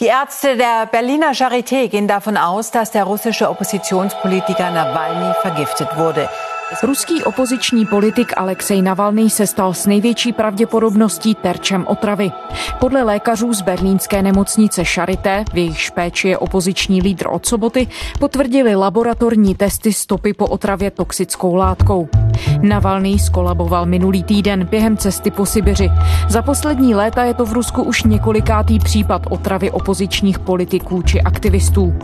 Die Ärzte der Berliner Charité gehen davon aus, dass der russische Oppositionspolitiker Nawalny vergiftet wurde. Ruský opoziční politik Alexej Navalný se stal s největší pravděpodobností terčem otravy. Podle lékařů z berlínské nemocnice Charité, v jejichž péči je opoziční lídr od soboty, potvrdili laboratorní testy stopy po otravě toxickou látkou. Navalný skolaboval minulý týden během cesty po Sibiři. Za poslední léta je to v Rusku už několikátý případ otravy opozičních politiků či aktivistů.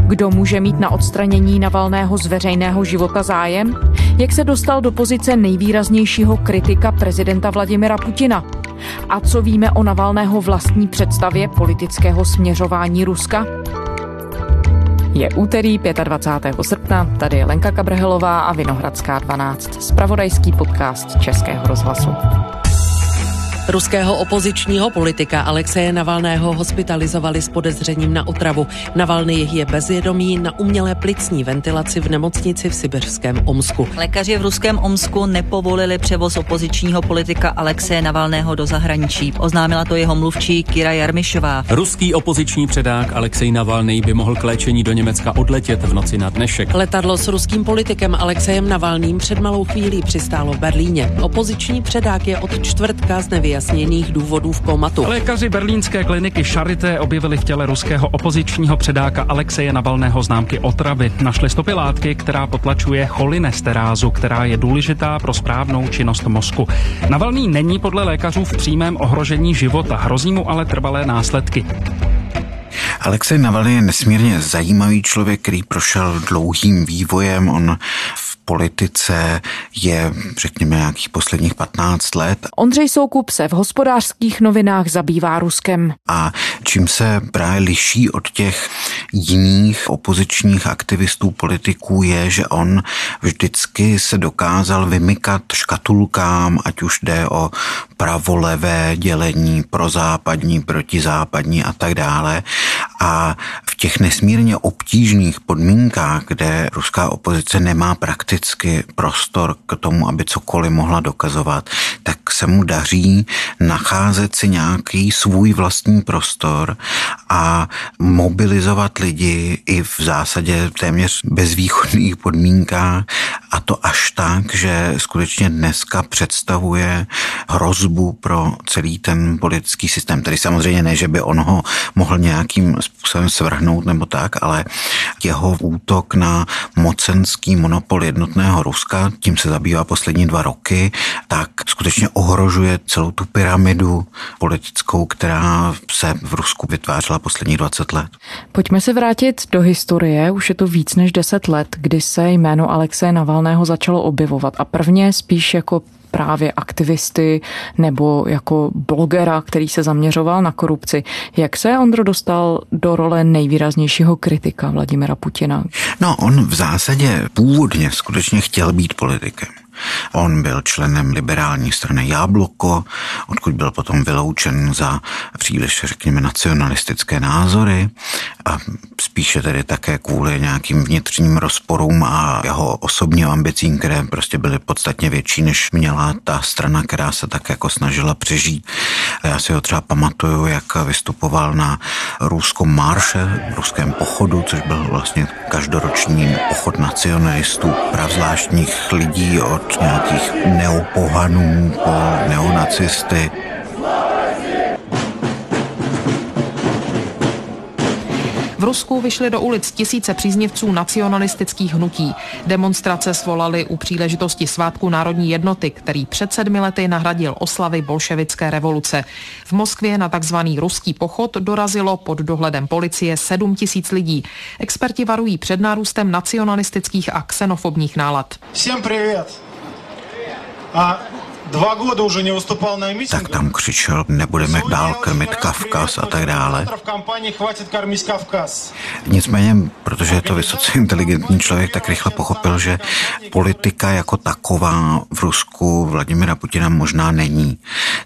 Kdo může mít na odstranění Navalného z veřejného života zájem? Jak se dostal do pozice nejvýraznějšího kritika prezidenta Vladimira Putina? A co víme o Navalného vlastní představě politického směřování Ruska? Je úterý 25. srpna, tady je Lenka Kabrhelová a Vinohradská 12, zpravodajský podcast Českého rozhlasu. Ruského opozičního politika Alexeje Navalného hospitalizovali s podezřením na otravu. Navalný je bez vědomí na umělé plicní ventilaci v nemocnici v sibiřském Omsku. Lékaři v ruském Omsku nepovolili převoz opozičního politika Alexeje Navalného do zahraničí. Oznámila to jeho mluvčí Kira Jarmišová. Ruský opoziční předák Alexej Navalný by mohl k léčení do Německa odletět v noci na dnešek. Letadlo s ruským politikem Alexejem Navalným před malou chvílí přistálo v Berlíně. Opoziční předák je od čtvrtka jasněných důvodů v komatu. Lékaři berlínské kliniky Charité objevili v těle ruského opozičního předáka Alexeje Navalného známky otravy. Našli stopy látky, která potlačuje cholinesterázu, která je důležitá pro správnou činnost mozku. Navalný není podle lékařů v přímém ohrožení života, hrozí mu ale trvalé následky. Alexej Navalný je nesmírně zajímavý člověk, který prošel dlouhým vývojem. On politice je, řekněme, nějakých posledních 15 let. Ondřej Soukup se v Hospodářských novinách zabývá Ruskem. A čím se právě liší od těch jiných opozičních aktivistů, politiků, je, že on vždycky se dokázal vymykat škatulkám, ať už jde o pravolevé dělení, prozápadní, protizápadní a tak dále. A v těch nesmírně obtížných podmínkách, kde ruská opozice nemá prakticky prostor k tomu, aby cokoliv mohla dokazovat, tak se mu daří nacházet si nějaký svůj vlastní prostor a mobilizovat lidi i v zásadě téměř bezvýchodných podmínkách, a to až tak, že skutečně dneska představuje hrozbu pro celý ten politický systém. Tedy samozřejmě ne, že by on ho mohl nějakým způsobem svrhnout nebo tak, ale jeho útok na mocenský monopol Jednotného Ruska, tím se zabývá poslední 2 roky, tak skutečně ohrožuje celou tu pyramidu politickou, která se v Rusku vytvářela poslední 20 let. Pojďme se vrátit do historie, už je to víc než 10 let, kdy se jméno Alexeje Navalného začalo objevovat a prvně spíš jako právě aktivisty nebo jako blogera, který se zaměřoval na korupci. Jak se, Ondro, dostal do role nejvýraznějšího kritika Vladimira Putina? No, on v zásadě původně skutečně chtěl být politikem. On byl členem liberální strany Jabloko, odkud byl potom vyloučen za příliš, řekněme, nacionalistické názory a spíše tedy také kvůli nějakým vnitřním rozporům a jeho osobním ambicím, které prostě byly podstatně větší, než měla ta strana, která se tak jako snažila přežít. Já si ho třeba pamatuju, jak vystupoval na ruskom marše, ruském pochodu, což byl vlastně každoroční pochod nacionalistů, pravzvláštních lidí od nějakých neopohanů po neonacisty. V Rusku vyšly do ulic tisíce příznivců nacionalistických hnutí. Demonstrace svolali u příležitosti svátku národní jednoty, který před 7 lety nahradil oslavy bolševické revoluce. V Moskvě na takzvaný ruský pochod dorazilo pod dohledem policie 7 000 lidí. Experti varují před nárůstem nacionalistických a xenofobních nálad. Všem privět. A 2 года už neustupal na místě. Tak tam křičel, nebudeme dál krmit Kavkaz a tak dále. Nicméně, protože je to vysoce inteligentní člověk, tak rychle pochopil, že politika jako taková v Rusku Vladimira Putina možná není.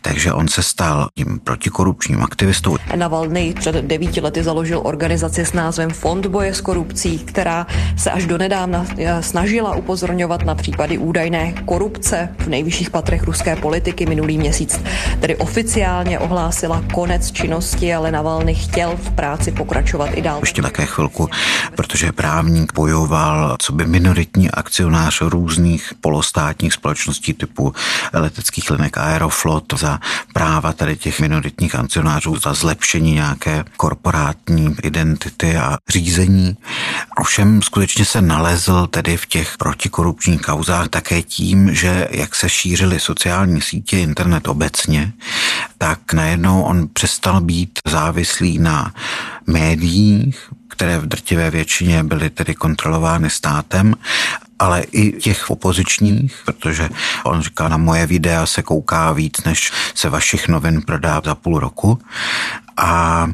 Takže on se stal tím protikorupčním aktivistou. Navalný před 9 lety založil organizaci s názvem Fond boje s korupcí, která se až donedávna snažila upozorňovat na případy údajné korupce v nejvyšších patrech Ruska. ruské politiky minulý měsíc tedy oficiálně ohlásila konec činnosti, ale Navalny chtěl v práci pokračovat i dál. Ještě také chvilku, protože právník bojoval coby minoritní akcionář různých polostátních společností typu leteckých linek Aeroflot za práva tady těch minoritních akcionářů, za zlepšení nějaké korporátní identity a řízení. Ovšem skutečně se nalezl tedy v těch protikorupčních kauzách také tím, že jak se šířily sociální sítě, internet obecně, tak najednou on přestal být závislý na médiích, které v drtivé většině byly tedy kontrolovány státem, ale i těch opozičních, protože on říká, na moje videa se kouká víc, než se vašich novin prodá za půl roku. A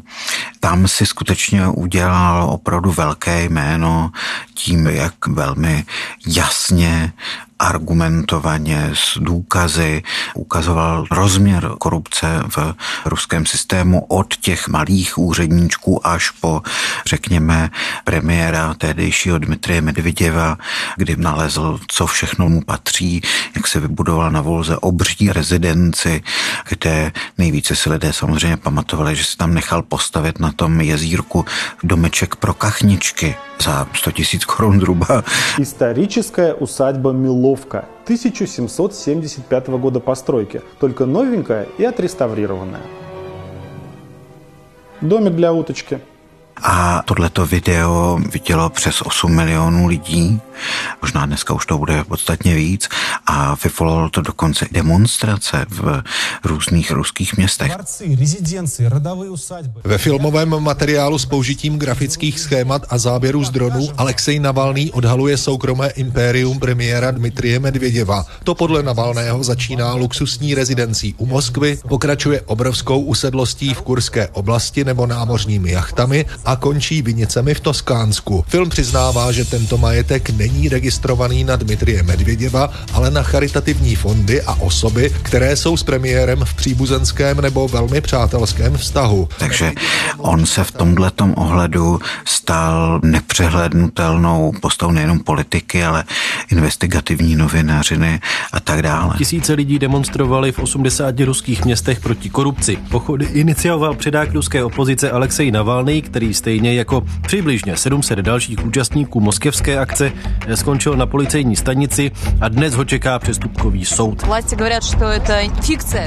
tam si skutečně udělal opravdu velké jméno tím, jak velmi jasně, argumentovaně, s důkazy ukazoval rozměr korupce v ruském systému od těch malých úředníčků až po, řekněme, premiéra tehdejšího Dmitrije Medveděva, kdy nalezl, co všechno mu patří, jak se vybudoval na Volze obří rezidenci, kde nejvíce si lidé samozřejmě pamatovali, že si tam nechal postavit na tom jezírku domeček pro kachničky za 100 000 korun zhruba. Историческая усадьба Миловка 1775 года постройки, только новенькая и отреставрированная. Домик для уточки. A tohleto video vidělo přes 8 milionů lidí, možná dneska už to bude podstatně víc, a vyvolalo to dokonce demonstrace v různých ruských městech. Ve filmovém materiálu s použitím grafických schémat a záběrů z dronů Alexej Navalný odhaluje soukromé impérium premiéra Dmitrije Medvěděva. To podle Navalného začíná luxusní rezidencí u Moskvy, pokračuje obrovskou usedlostí v Kurské oblasti nebo námořními jachtami a končí vinicemi v Toskánsku. Film přiznává, že tento majetek není registrovaný na Dmitrije Medvěděva, ale na charitativní fondy a osoby, které jsou s premiérem v příbuzenském nebo velmi přátelském vztahu. Takže on se v tomhletom ohledu stal nepřehlednutelnou postavou nejenom politiky, ale investigativní novinařiny a tak dále. Tisíce lidí demonstrovali v 80 ruských městech proti korupci. Pochody inicioval předák ruské opozice Alexej Navalný, který stejně jako přibližně 700 dalších účastníků moskevské akce skončil na policejní stanici a dnes ho čeká přestupkový soud.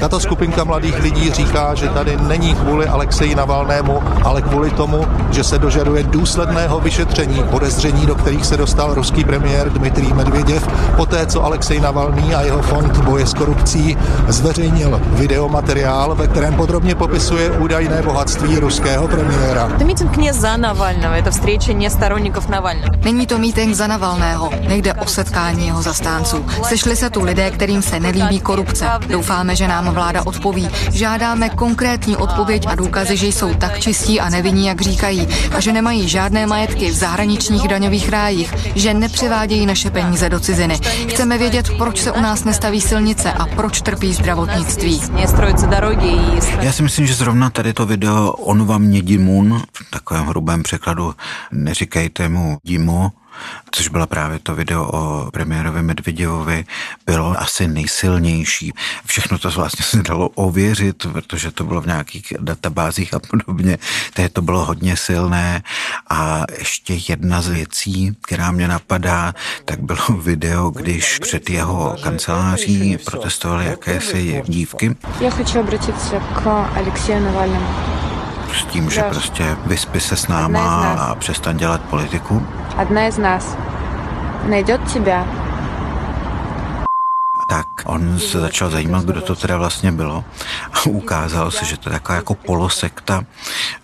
Tato skupinka mladých lidí říká, že tady není kvůli Alexeji Navalnému, ale kvůli tomu, že se dožaduje důsledného vyšetření podezření, do kterých se dostal ruský premiér Dmitrij Medveděv, poté co Alexej Navalný a jeho fond boje s korupcí zveřejnil videomateriál, ve kterém podrobně popisuje údajné bohatství ruského premiéra. Mítink ne za Navalného, je to vstříčení ne staronikov Navalného. Není to mítink za Navalného, nejde o setkání jeho zastánců. Sešli se tu lidé, kterým se nelíbí korupce. Doufáme, že nám vláda odpoví. Žádáme konkrétní odpověď a důkazy, že jsou tak čistí a nevinní, jak říkají, a že nemají žádné majetky v zahraničních daňových rájích, že nepřevádějí naše peníze do ciziny. Chceme vědět, proč se u nás nestaví silnice a proč trpí zdravotnictví. Já si myslím, že zrovna tady to video on vám nedimun, v takovém hrubém překladu neříkejte mu Dimo, což byla právě to video o premiérovi Medveděvovi, bylo asi nejsilnější. Všechno to vlastně se dalo ověřit, protože to bylo v nějakých databázích a podobně. Tady to bylo hodně silné. A ještě jedna z věcí, která mě napadá, tak bylo video, když před jeho kanceláří protestovaly jakési dívky. Já chci obrátit se k Alexeju Navalnému. S tím, že prostě vyspi se s náma a přestaň dělat politiku. Одна из нас найдет тебя. Tak on se začal zajímat, kdo to teda vlastně bylo, a ukázalo se, že to je taková jako polosekta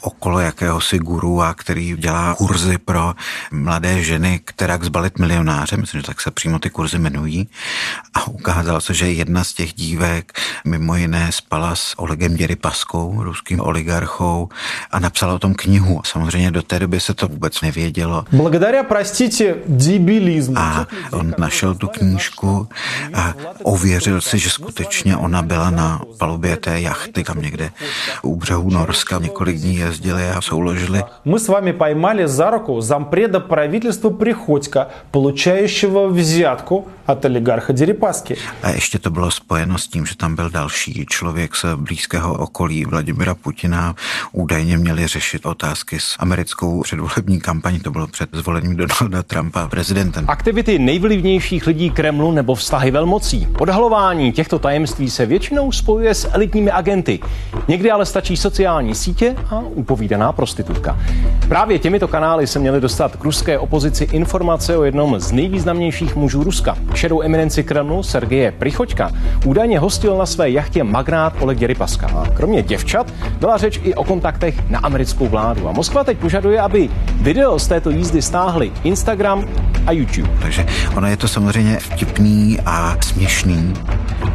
okolo jakéhosi gurua, který dělá kurzy pro mladé ženy, kterak zbalit milionáře, myslím, že tak se přímo ty kurzy jmenují, a ukázalo se, že jedna z těch dívek mimo jiné spala s Olegem Děripaskou, ruským oligarchou, a napsala o tom knihu. Samozřejmě do té doby se to vůbec nevědělo. A on našel tu knížku a ověřil Uvěřil si, že skutečně ona byla na palubě té jachty, kam někde u břehu Norska několik dní jezdili a souložili. My s vámi pojmali za ruku зампреда правительства Приходька, получающего взятку от олигарха Дерипаски. A ještě to bylo spojeno s tím, že tam byl další člověk z blízkého okolí Vladimira Putina. Údajně měli řešit otázky s americkou předvolební kampaní. To bylo před zvolením Donalda Trumpa prezidentem. Aktivity nejvlivnějších lidí Kremlu nebo vztahy velmocí. Odhalování těchto tajemství se většinou spojuje s elitními agenty. Někdy ale stačí sociální sítě a upovídaná prostitutka. Právě těmito kanály se měly dostat k ruské opozici informace o jednom z nejvýznamnějších mužů Ruska. Šedou eminenci Kremlu Sergeje Prichoďka údajně hostil na své jachtě magnát Oleg Děripaska. A kromě děvčat byla řeč i o kontaktech na americkou vládu. A Moskva teď požaduje, aby video z této jízdy stáhli Instagram a YouTube. Takže ono je to samozřejmě vtipný a směšný.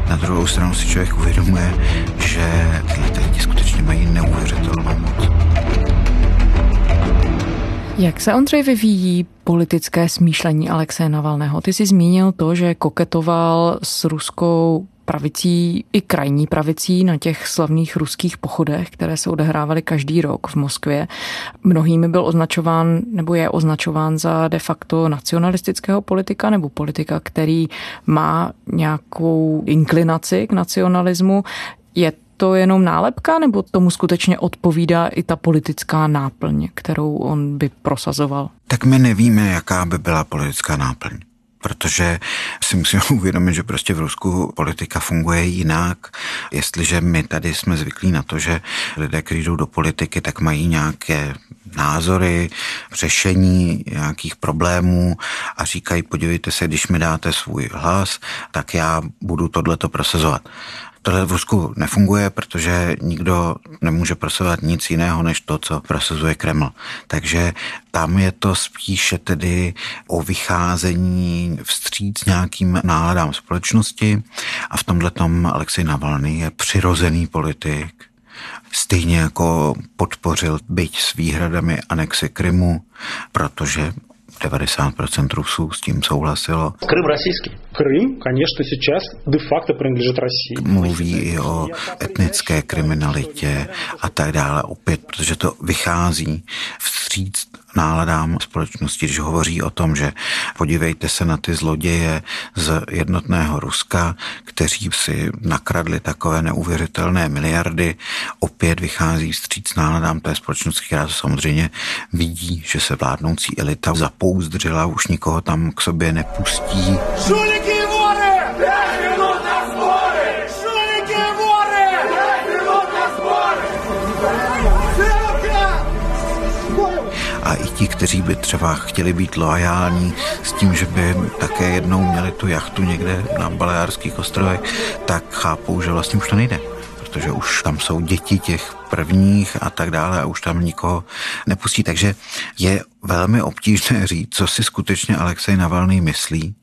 Na druhou stranu si člověk uvědomuje, že tyhle lidi skutečně mají neuvěřitelnou moc. Jak se, Ondřej, vyvíjí politické smýšlení Alexeje Navalného? Ty jsi zmínil to, že koketoval s ruskou pravicí i krajní pravicí na těch slavných ruských pochodech, které se odehrávaly každý rok v Moskvě. Mnohými byl označován nebo je označován za de facto nacionalistického politika nebo politika, který má nějakou inklinaci k nacionalismu. Je to jenom nálepka, nebo tomu skutečně odpovídá i ta politická náplň, kterou on by prosazoval? Tak my nevíme, jaká by byla politická náplň. Protože si musíme uvědomit, že prostě v Rusku politika funguje jinak. Jestliže my tady jsme zvyklí na to, že lidé, kteří jdou do politiky, tak mají nějaké názory, řešení nějakých problémů a říkají, podívejte se, když mi dáte svůj hlas, tak já budu tohleto prosazovat. Tohle v Rusku nefunguje, protože nikdo nemůže prosazovat nic jiného, než to, co prosazuje Kreml. Takže tam je to spíše tedy o vycházení vstříc nějakým náladám společnosti a v tomhletom Alexej Navalný je přirozený politik. Stejně jako podpořil, byť s výhradami, anexi Krymu, protože 90% Rusů s tím souhlasilo. Krym rosyjský. Krym, конечно, сейчас de facto принадлежит России. Mluví i o etnické kriminalitě a tak dále opět, protože to vychází vstříc náladám společnosti, když hovoří o tom, že podívejte se na ty zloděje z jednotného Ruska, kteří si nakradli takové neuvěřitelné miliardy, opět vychází vstříc náladám té společnosti, která samozřejmě vidí, že se vládnoucí elita zapouzdřila, už nikoho tam k sobě nepustí. A i ti, kteří by třeba chtěli být loajální s tím, že by také jednou měli tu jachtu někde na Baleárských ostrovech, tak chápou, že vlastně už to nejde, protože už tam jsou děti těch prvních a tak dále a už tam nikoho nepustí. Takže je velmi obtížné říct, co si skutečně Alexej Navalný myslí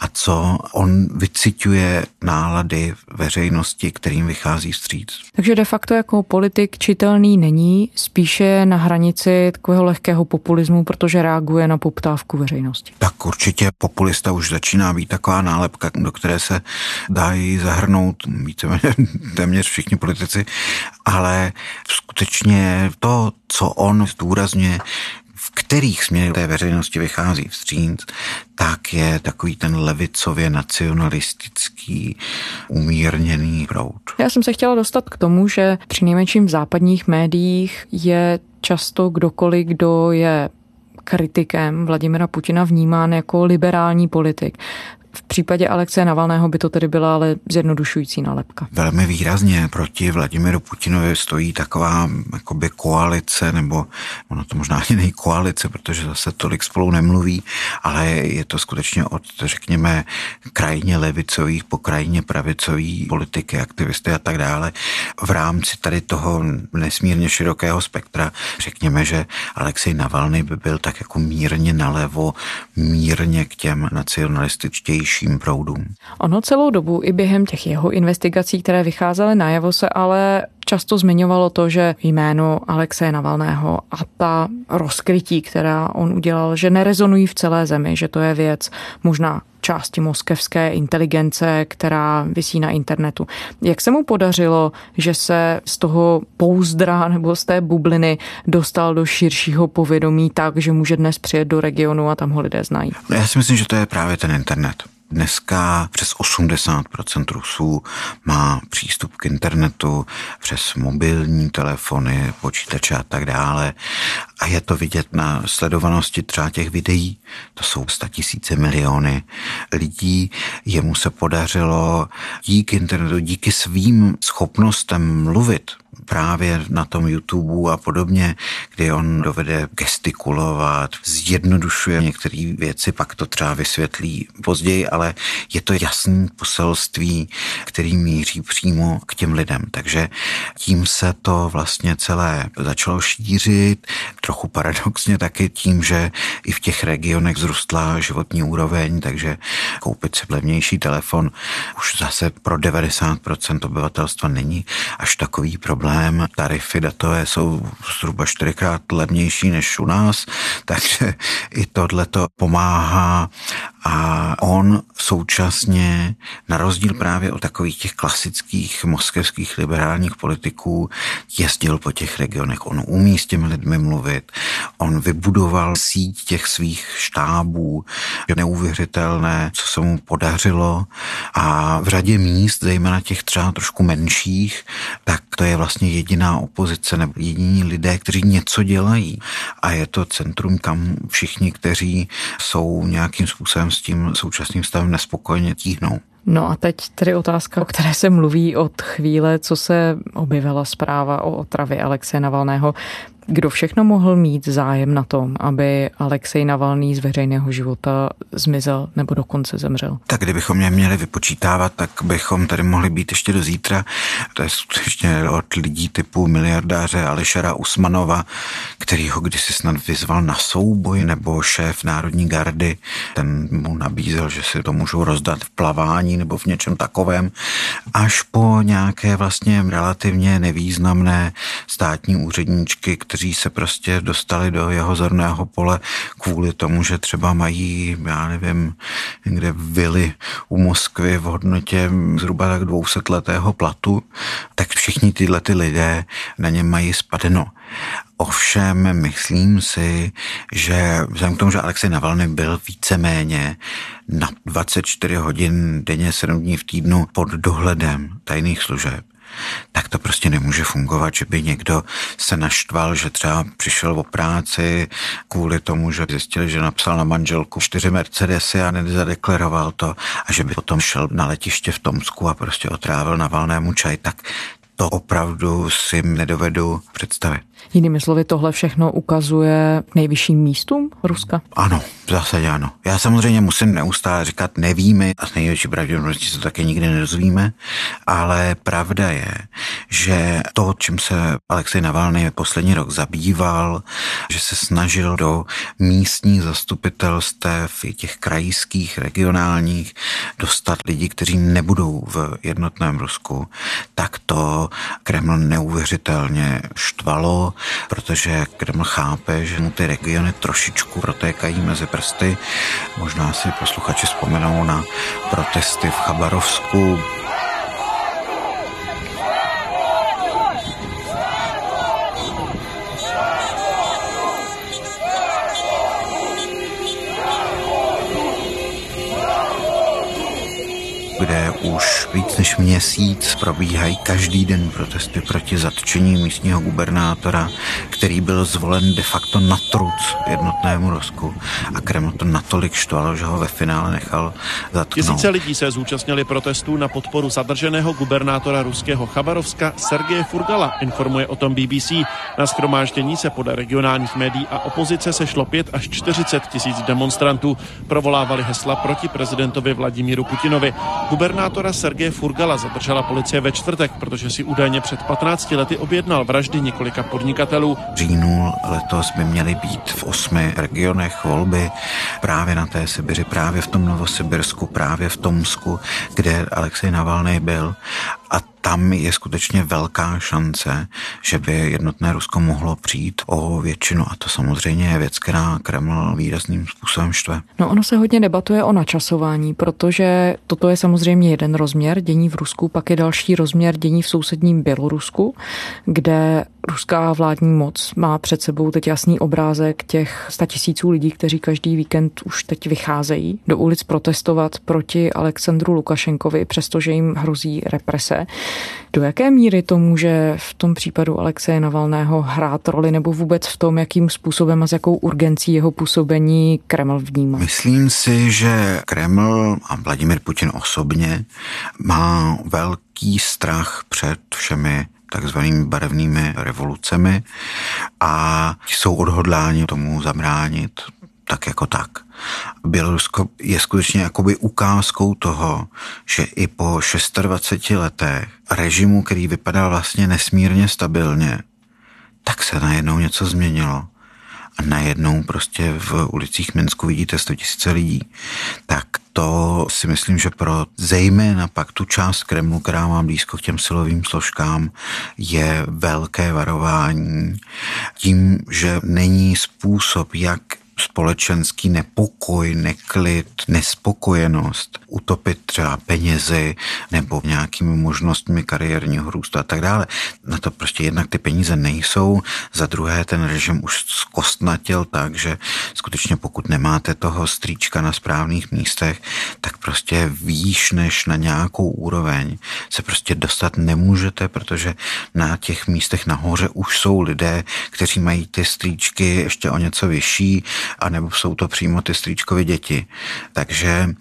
a co on vyciťuje nálady veřejnosti, kterým vychází vstříc. Takže de facto jako politik čitelný není, spíše na hranici takového lehkého populismu, protože reaguje na poptávku veřejnosti. Tak určitě populista už začíná být taková nálepka, do které se dají zahrnout víceméně téměř všichni politici, ale skutečně to, co on zdůrazňuje, v kterých směrech té veřejnosti vychází vstříc, tak je takový ten levicově nacionalistický, umírněný proud. Já jsem se chtěla dostat k tomu, že přinejmenším v západních médiích je často kdokoliv, kdo je kritikem Vladimira Putina, vnímán jako liberální politik. V případě Alexeje Navalného by to tedy byla ale zjednodušující nálepka. Velmi výrazně proti Vladimiru Putinovi stojí taková jakoby koalice, nebo ono to možná ani není koalice, protože zase tolik spolu nemluví, ale je to skutečně od, řekněme, krajně levicových po krajně pravicových politiky, aktivisty a tak dále. V rámci tady toho nesmírně širokého spektra řekněme, že Alexej Navalný by byl tak jako mírně nalevo, mírně k těm nacionalističtějším proudům. Ono celou dobu i během těch jeho investigací, které vycházely najevo, se ale často zmiňovalo to, že jméno Alexeje Navalného a ta rozkrytí, která on udělal, že nerezonují v celé zemi, že to je věc možná části moskevské inteligence, která visí na internetu. Jak se mu podařilo, že se z toho pouzdra nebo z té bubliny dostal do širšího povědomí tak, že může dnes přijet do regionu a tam ho lidé znají? Já si myslím, že to je právě ten internet. Dneska přes 80% Rusů má přístup k internetu přes mobilní telefony, počítače a tak dále. A je to vidět na sledovanosti třeba těch videí. To jsou 100 000 miliony lidí. Jemu se podařilo díky internetu, díky svým schopnostem mluvit právě na tom YouTube a podobně, kdy on dovede gestikulovat, zjednodušuje některé věci, pak to třeba vysvětlí později, ale je to jasné poselství, který míří přímo k těm lidem. Takže tím se to vlastně celé začalo šířit, trochu paradoxně taky tím, že i v těch regionech vzrostla životní úroveň, takže koupit si levnější telefon už zase pro 90% obyvatelstva není až takový problém. Tarify datové jsou zhruba 4x levnější než u nás, takže i tohleto pomáhá. A on současně, na rozdíl právě od takových těch klasických moskevských liberálních politiků, jezdil po těch regionech. On umí s těmi lidmi mluvit, on vybudoval síť těch svých štábů, neuvěřitelné, co se mu podařilo. A v řadě míst, zejména těch třeba trošku menších, tak to je vlastně jediná opozice nebo jediní lidé, kteří něco dělají. A je to centrum, kam všichni, kteří jsou nějakým způsobem s tím současným stavem nespokojně tíhnou. No a teď tedy otázka, o které se mluví od chvíle, co se objevila zpráva o otravě Alexeje Navalného. Kdo všechno mohl mít zájem na tom, aby Alexej Navalný z veřejného života zmizel nebo dokonce zemřel? Tak kdybychom je měli vypočítávat, tak bychom tady mohli být ještě do zítra. To je skutečně od lidí typu miliardáře Alishera Usmanova, který ho kdysi snad vyzval na souboj, nebo šéf Národní gardy, ten mu nabízel, že si to můžou rozdat v plavání nebo v něčem takovém, až po nějaké vlastně relativně nevýznamné státní úředníčky, kteří se prostě dostali do jeho zorného pole kvůli tomu, že třeba mají, já nevím, někde vily u Moskvy v hodnotě zhruba tak 200letého platu, tak všichni tyhle ty lidé na něm mají spadeno. Ovšem, myslím si, že vzhledem k tomu, že Alexej Navalny byl víceméně na 24 hodin denně, 7 dní v týdnu pod dohledem tajných služeb, tak to prostě nemůže fungovat, že by někdo se naštval, že třeba přišel o práci kvůli tomu, že zjistili, že napsal na manželku 4 Mercedesy a nezadeklaroval to a že by potom šel na letiště v Tomsku a prostě otrávil Navalnému čaj, tak to opravdu si nedovedu představit. Jinými slovy, tohle všechno ukazuje nejvyšším místům Ruska? Ano, v zásadě ano. Já samozřejmě musím neustále říkat, nevíme a s největší pravděpodobností se to také nikdy nedozvíme, ale pravda je, že to, čím se Alexej Navalný poslední rok zabýval, že se snažil do místních zastupitelstev i těch krajských, regionálních dostat lidi, kteří nebudou v Jednotném Rusku, tak to Kreml neuvěřitelně štvalo, protože Kreml chápe, že mu ty regiony trošičku protékají mezi prsty. Možná si posluchači vzpomenou na protesty v Chabarovsku. Kde už víc než měsíc probíhají každý den protesty proti zatčení místního gubernátora, který byl zvolen de facto na truc Jednotnému Rusku. A Kreml to natolik štvalo, že ho ve finále nechal zatknout. Tisíce lidí se zúčastnili protestů na podporu zadrženého gubernátora ruského Chabarovska Sergeje Furgala, informuje o tom BBC. Na shromáždění se podle regionálních médií a opozice sešlo 45 000 až 40 000 demonstrantů. Provolávali hesla proti prezidentovi Vladimíru Putinovi. Gubernátora Sergeje Furgala zadržela policie ve čtvrtek, protože si údajně před 15 lety objednal vraždy několika podnikatelů. V říjnu letos by měly být v 8 regionech volby právě na té Sibiři, právě v tom Novosibirsku, právě v Tomsku, kde Alexej Navalný byl. a tam je skutečně velká šance, že by Jednotné Rusko mohlo přijít o většinu a to samozřejmě je věc, která Kreml výrazným způsobem štve. No ono se hodně debatuje o načasování, protože toto je samozřejmě jeden rozměr dění v Rusku, pak je další rozměr dění v sousedním Bělorusku, kde ruská vládní moc má před sebou teď jasný obrázek těch 100 000 lidí, kteří každý víkend už teď vycházejí do ulic protestovat proti Alexandru Lukašenkovi, přestože jim hrozí represe. Do jaké míry to může v tom případu Alexeje Navalného hrát roli nebo vůbec v tom, jakým způsobem a s jakou urgencí jeho působení Kreml vnímá? Myslím si, že Kreml a Vladimír Putin osobně má velký strach před všemi takzvanými barevnými revolucemi a jsou odhodláni tomu zabránit tak jako tak. Bělorusko je skutečně jakoby ukázkou toho, že i po 26 letech režimu, který vypadal vlastně nesmírně stabilně, tak se najednou něco změnilo. A najednou prostě v ulicích Minsku vidíte 100 000 lidí. Tak to si myslím, že pro zejména pak tu část Kremlu, která má blízko k těm silovým složkám, je velké varování. Tím, že není způsob, jak společenský nepokoj, neklid, nespokojenost, utopit třeba penězi nebo nějakými možnostmi kariérního růstu a tak dále. Na to prostě jednak ty peníze nejsou, za druhé ten režim už zkostnatil tak, že skutečně pokud nemáte toho strýčka na správných místech, tak prostě výš než na nějakou úroveň se prostě dostat nemůžete, protože na těch místech nahoře už jsou lidé, kteří mají ty strýčky ještě o něco vyšší, a nebo jsou to přímo ty strýčkovi děti. Takže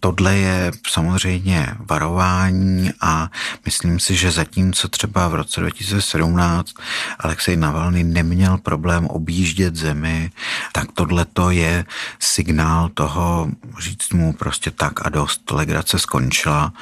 tohle je samozřejmě varování a myslím si, že zatímco třeba v roce 2017 Alexej Navalný neměl problém objíždět zemi, tak tohleto je signál toho, říct mu prostě tak a dost, legrace skončila,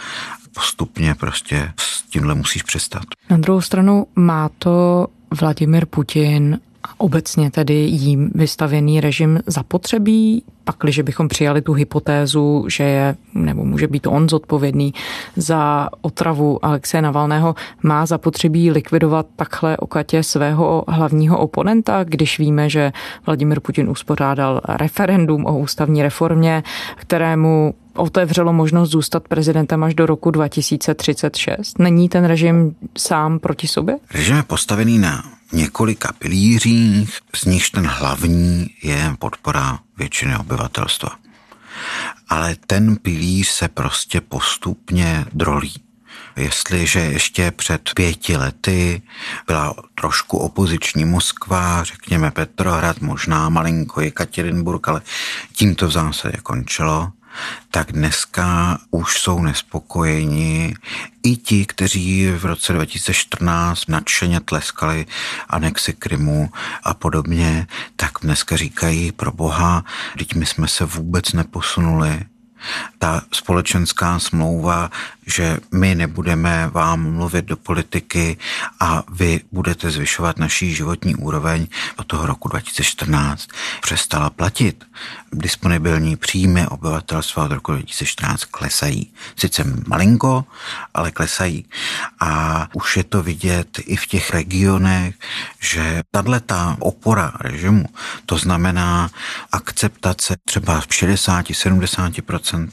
postupně prostě s tímhle musíš přestat. Na druhou stranu má to Vladimír Putin obecně tedy jím vystavěný režim zapotřebí, pakliže bychom přijali tu hypotézu, že je, nebo může být on zodpovědný za otravu Alexeje Navalného, má zapotřebí likvidovat takhle okatě svého hlavního oponenta, když víme, že Vladimír Putin uspořádal referendum o ústavní reformě, kterému otevřelo možnost zůstat prezidentem až do roku 2036. Není ten režim sám proti sobě? Režim je postavený na několika pilířích, z nichž ten hlavní je podpora většiny obyvatelstva. Ale ten pilíř se prostě postupně drolí. Jestliže ještě před 5 lety byla trošku opoziční Moskva, řekněme Petrohrad, možná malinko Jekaterinburg, ale tím to v zásadě končilo, tak dneska už jsou nespokojeni i ti, kteří v roce 2014 nadšeně tleskali anexi Krymu a podobně, tak dneska říkají pro boha, vždyť my jsme se vůbec neposunuli. Ta společenská smlouva, že my nebudeme vám mluvit do politiky a vy budete zvyšovat naší životní úroveň, od toho roku 2014 přestala platit. Disponibilní příjmy obyvatelstva od roku 2014 klesají. Sice malinko, ale klesají. A už je to vidět i v těch regionech, že tato opora režimu, to znamená akceptace třeba 60-70%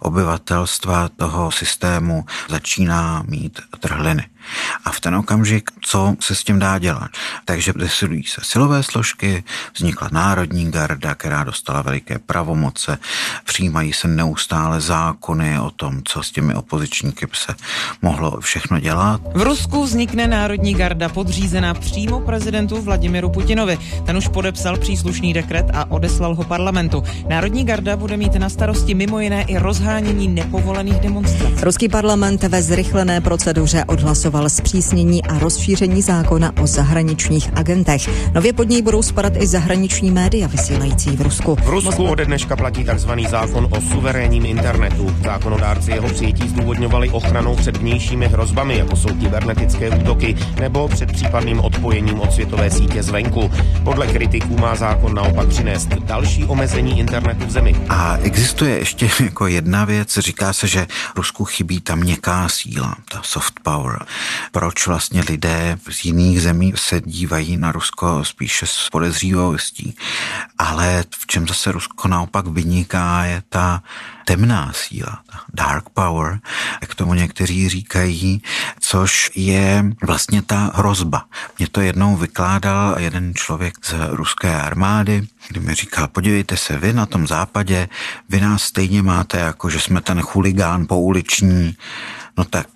obyvatelstva toho systému začíná mít trhliny. A v ten okamžik, co se s tím dá dělat? Takže desilují se silové složky, vznikla Národní garda, která dostala veliké pravomoce, přijímají se neustále zákony o tom, co s těmi opozičníky se mohlo všechno dělat. V Rusku vznikne Národní garda podřízená přímo prezidentu Vladimiru Putinovi. Ten už podepsal příslušný dekret a odeslal ho parlamentu. Národní garda bude mít na starosti mimo jiné i rozhánění nepovolených demonstrací. Ruský parlament ve zrychlené proceduře odhlasoval požadoval zpřísnění a rozšíření zákona o zahraničních agentech. Nově pod něj budou spadat i zahraniční média vysílající v Rusku. V Rusku ode dneška platí tzv. Zákon o suverénním internetu. Zákonodárci jeho přijetí zdůvodňovali ochranou před vnějšími hrozbami, jako jsou kybernetické útoky, nebo před případným odpojením od světové sítě zvenku. Podle kritiků má zákon naopak přinést další omezení internetu v zemi. A existuje ještě jako jedna věc, říká se, že Rusku chybí ta měkká síla, ta soft power. Proč vlastně lidé z jiných zemí se dívají na Rusko spíše s podezřívavostí? Ale v čem zase Rusko naopak vyniká, je ta temná síla, dark power, jak tomu někteří říkají, což je vlastně ta hrozba. Mě to jednou vykládal jeden člověk z ruské armády, kdy mi říkal, podívejte se, vy na tom západě, vy nás stejně máte, jako že jsme ten chuligán pouliční, no tak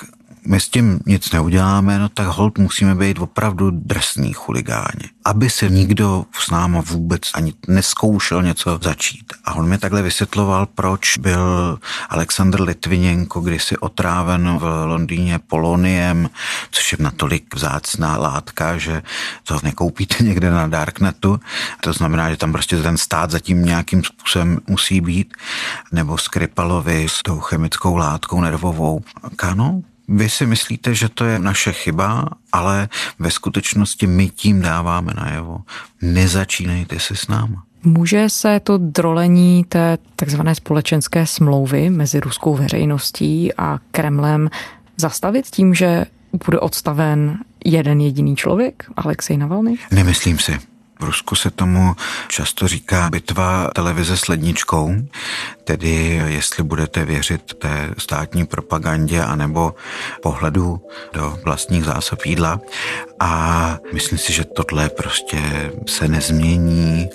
my s tím nic neuděláme, no tak holt musíme být opravdu drsní chuligáni, aby se nikdo s náma vůbec ani neskoušel něco začít. A on mi takhle vysvětloval, proč byl Alexandr Litvinenko kdysi otráven v Londýně poloniem, což je natolik vzácná látka, že to nekoupíte někde na darknetu. To znamená, že tam prostě ten stát zatím nějakým způsobem musí být, nebo Skripalovi s tou chemickou látkou nervovou. Kano? Vy si myslíte, že to je naše chyba, ale ve skutečnosti my tím dáváme najevo. Nezačínejte si s náma. Může se to drolení té takzvané společenské smlouvy mezi ruskou veřejností a Kremlem zastavit tím, že bude odstaven jeden jediný člověk, Alexej Navalný? Nemyslím si. V Rusku se tomu často říká bitva televize s ledničkou, tedy jestli budete věřit té státní propagandě anebo pohledu do vlastních zásob jídla. A myslím si, že tohle prostě se nezmění,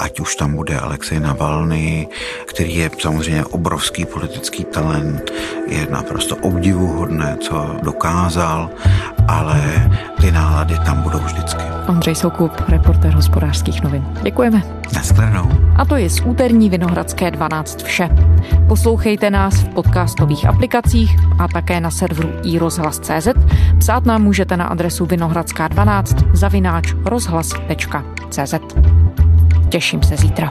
ať už tam bude Alexej Navalný, který je samozřejmě obrovský politický talent, je naprosto obdivuhodné, co dokázal, ale ty nálady tam budou vždycky. Ondřej Soukup, reportér Hospodářských novin. Děkujeme. Nashledanou. A to je z úterní Vinohradské 12 vše. Poslouchejte nás v podcastových aplikacích a také na serveru iRozhlas.cz. Psát nám můžete na adresu vinohradská12@rozhlas.cz. Těším se zítra.